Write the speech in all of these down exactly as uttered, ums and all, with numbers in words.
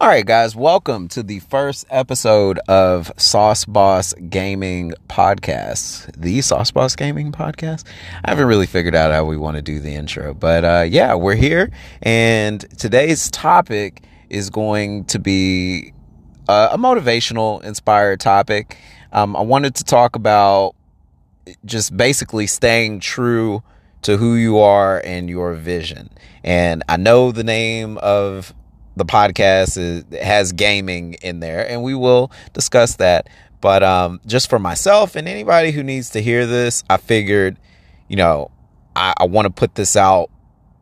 All right, guys, welcome to the first episode of Sauce Boss Gaming Podcast. The Sauce Boss Gaming Podcast? I haven't really figured out how we want to do the intro, but uh, yeah, we're here. And today's topic is going to be uh, a motivational, inspired topic. Um, I wanted to talk about just basically staying true to who you are and your vision. And I know the name of the podcast is, has gaming in there, and we will discuss that. But um, just for myself and anybody who needs to hear this, I figured, you know, I, I want to put this out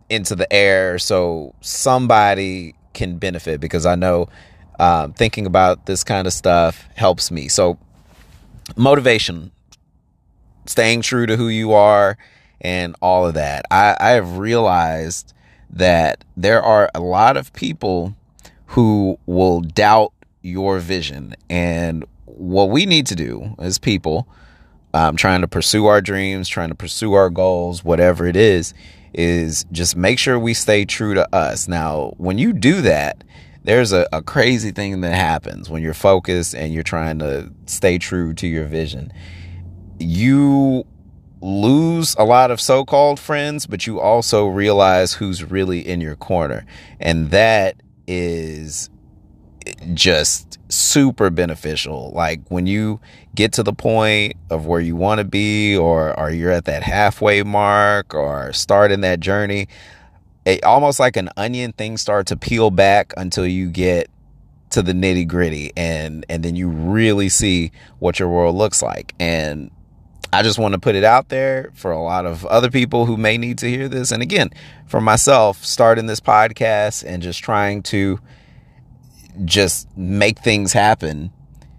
into the air so somebody can benefit, because I know um, thinking about this kind of stuff helps me. So motivation, staying true to who you are and all of that. I, I have realized that there are a lot of people who will doubt your vision. And what we need to do as people, um, trying to pursue our dreams, trying to pursue our goals, whatever it is, is just make sure we stay true to us. Now, when you do that, there's a, a crazy thing that happens when you're focused and you're trying to stay true to your vision. You lose a lot of so-called friends, but you also realize who's really in your corner, and that is just super beneficial. Like, when you get to the point of where you want to be, or or you're at that halfway mark or starting that journey, it almost like an onion, things start to peel back until you get to the nitty-gritty, and and then you really see what your world looks like. And I just want to put it out there for a lot of other people who may need to hear this. And again, for myself, starting this podcast and just trying to just make things happen,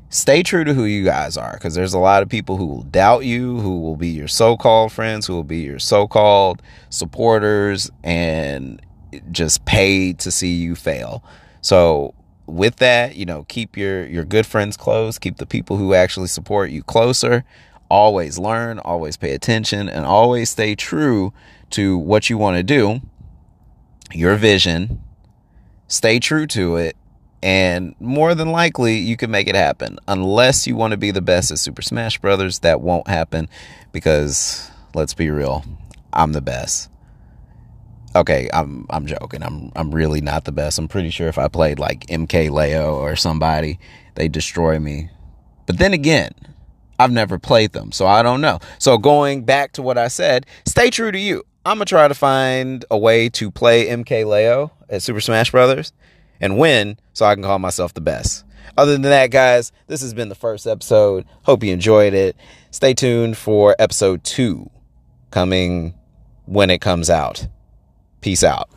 stay true to who you guys are, because there's a lot of people who will doubt you, who will be your so-called friends, who will be your so-called supporters, and just paid to see you fail. So with that, you know, keep your, your good friends close, keep the people who actually support you closer. Always learn, always pay attention, and always stay true to what you want to do, your vision. Stay true to it, and more than likely, you can make it happen. Unless you want to be the best at Super Smash Brothers, that won't happen, because let's be real, I'm the best. Okay, I'm I'm joking. I'm I'm really not the best. I'm pretty sure if I played like M K Leo or somebody, they destroy me. But then again, I've never played them, so I don't know. So going back to what I said, stay true to you. I'm going to try to find a way to play M K Leo at Super Smash Brothers and win, so I can call myself the best. Other than that, guys, this has been the first episode. Hope you enjoyed it. Stay tuned for episode two coming when it comes out. Peace out.